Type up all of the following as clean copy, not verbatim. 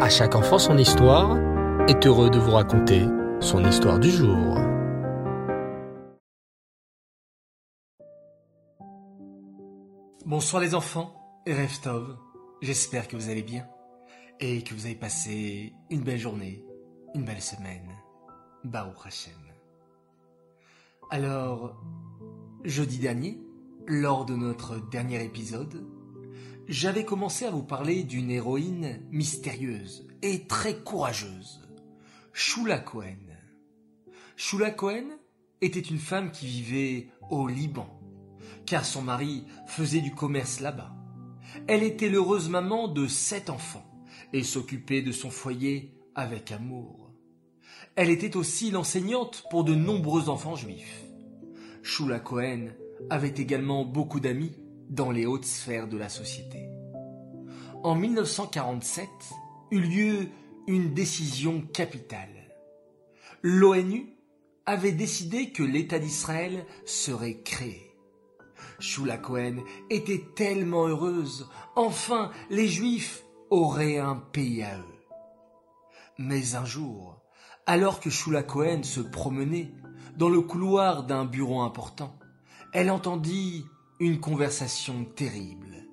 À chaque enfant son histoire est heureux de vous raconter son histoire du jour. Bonsoir les enfants, Reftov, j'espère que vous allez bien et que vous avez passé une belle journée, une belle semaine, Baruch Hashem. Alors, jeudi dernier, lors de notre dernier épisode, j'avais commencé à vous parler d'une héroïne mystérieuse et très courageuse, Shula Cohen. Shula Cohen était une femme qui vivait au Liban, car son mari faisait du commerce là-bas. Elle était l'heureuse maman de 7 enfants et s'occupait de son foyer avec amour. Elle était aussi l'enseignante pour de nombreux enfants juifs. Shula Cohen avait également beaucoup d'amis dans les hautes sphères de la société. En 1947 eut lieu une décision capitale. L'ONU avait décidé que l'État d'Israël serait créé. Shula Cohen était tellement heureuse, enfin les Juifs auraient un pays à eux. Mais un jour, alors que Shula Cohen se promenait dans le couloir d'un bureau important, elle entendit une conversation terrible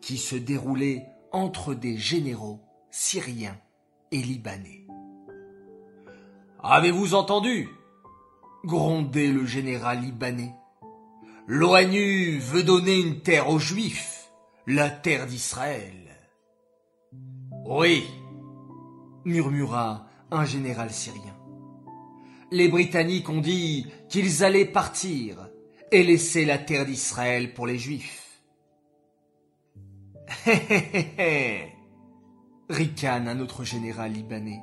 qui se déroulait entre des généraux syriens et libanais. « Avez-vous entendu ?» grondait le général libanais. « L'ONU veut donner une terre aux Juifs, la terre d'Israël. »« Oui » murmura un général syrien. « Les Britanniques ont dit qu'ils allaient partir » et laisser la terre d'Israël pour les Juifs. « Hé hé hé hé !» ricane un autre général libanais.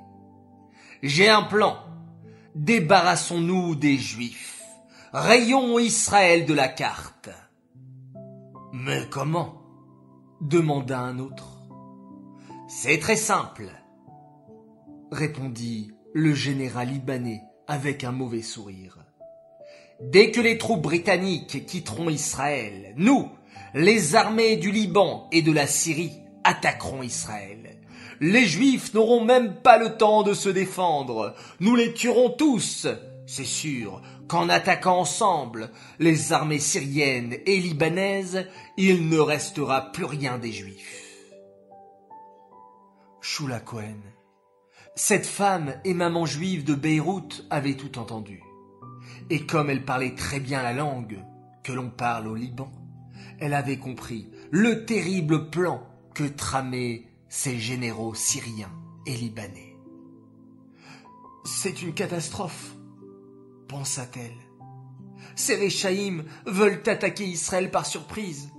« J'ai un plan. Débarrassons-nous des Juifs. Rayons Israël de la carte. »« Mais comment ?» demanda un autre. « C'est très simple, » répondit le général libanais avec un mauvais sourire. Dès que les troupes britanniques quitteront Israël, nous, les armées du Liban et de la Syrie, attaquerons Israël. Les Juifs n'auront même pas le temps de se défendre. Nous les tuerons tous. C'est sûr qu'en attaquant ensemble les armées syriennes et libanaises, il ne restera plus rien des Juifs. Shula Cohen, cette femme et maman juive de Beyrouth avait tout entendu. Et comme elle parlait très bien la langue que l'on parle au Liban, elle avait compris le terrible plan que tramaient ces généraux syriens et libanais. « C'est une catastrophe, » pensa-t-elle. « Ces Réchaïm veulent attaquer Israël par surprise.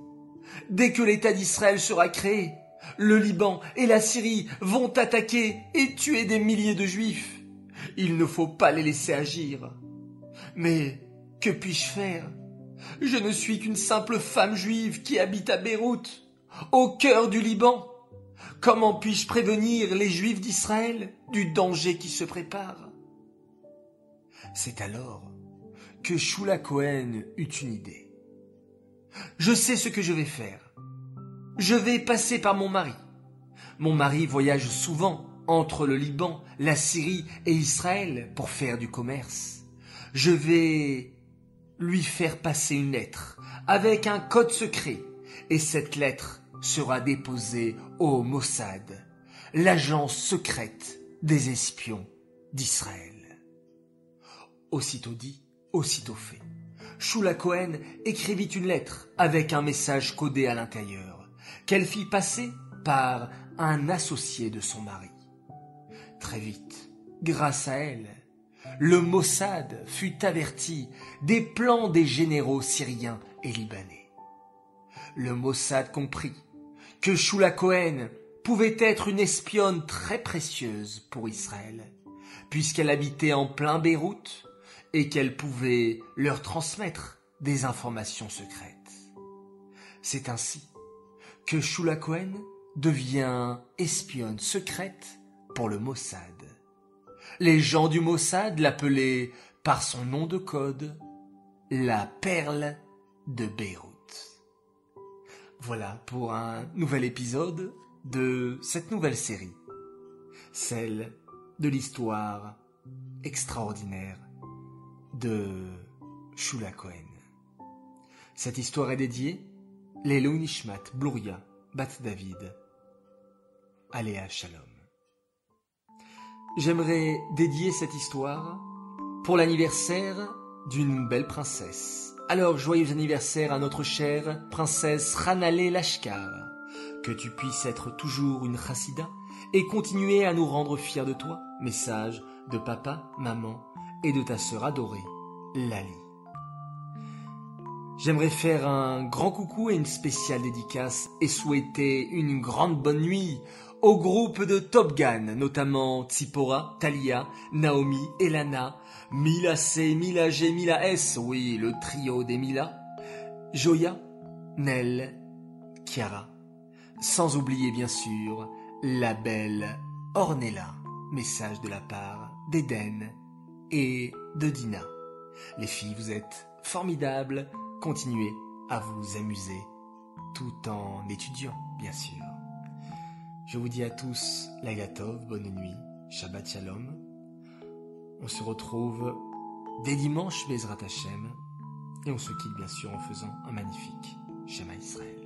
Dès que l'État d'Israël sera créé, le Liban et la Syrie vont attaquer et tuer des milliers de Juifs. Il ne faut pas les laisser agir. » Mais que puis-je faire? Je ne suis qu'une simple femme juive qui habite à Beyrouth, au cœur du Liban. Comment puis-je prévenir les Juifs d'Israël du danger qui se prépare? C'est alors que Shula Cohen eut une idée. Je sais ce que je vais faire. Je vais passer par mon mari. Mon mari voyage souvent entre le Liban, la Syrie et Israël pour faire du commerce. Je vais lui faire passer une lettre avec un code secret et cette lettre sera déposée au Mossad, l'agence secrète des espions d'Israël. Aussitôt dit, aussitôt fait. Shula Cohen écrivit une lettre avec un message codé à l'intérieur qu'elle fit passer par un associé de son mari. Très vite, grâce à elle, le Mossad fut averti des plans des généraux syriens et libanais. Le Mossad comprit que Shula Cohen pouvait être une espionne très précieuse pour Israël, puisqu'elle habitait en plein Beyrouth et qu'elle pouvait leur transmettre des informations secrètes. C'est ainsi que Shula Cohen devient espionne secrète pour le Mossad. Les gens du Mossad l'appelaient par son nom de code « la perle de Beyrouth ». Voilà pour un nouvel épisode de cette nouvelle série. celle de l'histoire extraordinaire de Shula Cohen. Cette histoire est dédiée l'Elohim Nishmat Bluria Bat David Aléa Shalom. J'aimerais dédier cette histoire pour l'anniversaire d'une belle princesse. Alors, joyeux anniversaire à notre chère princesse Ranale Lashkar. Que tu puisses être toujours une chassida et continuer à nous rendre fiers de toi. Message de papa, maman et de ta sœur adorée, Lali. J'aimerais faire un grand coucou et une spéciale dédicace et souhaiter une grande bonne nuit au groupe de Top Gun, notamment Tzipora, Talia, Naomi, Elana, Mila C, Mila G, Mila S, oui, le trio des Mila, Joya, Nel, Chiara, sans oublier bien sûr la belle Ornella, message de la part d'Eden et de Dina. Les filles, vous êtes formidables. Continuez à vous amuser, tout en étudiant, bien sûr. Je vous dis à tous, Laila Tov, bonne nuit, Shabbat Shalom. On se retrouve dès dimanche, Bezrat Hashem, et on se quitte bien sûr en faisant un magnifique Shema Israël.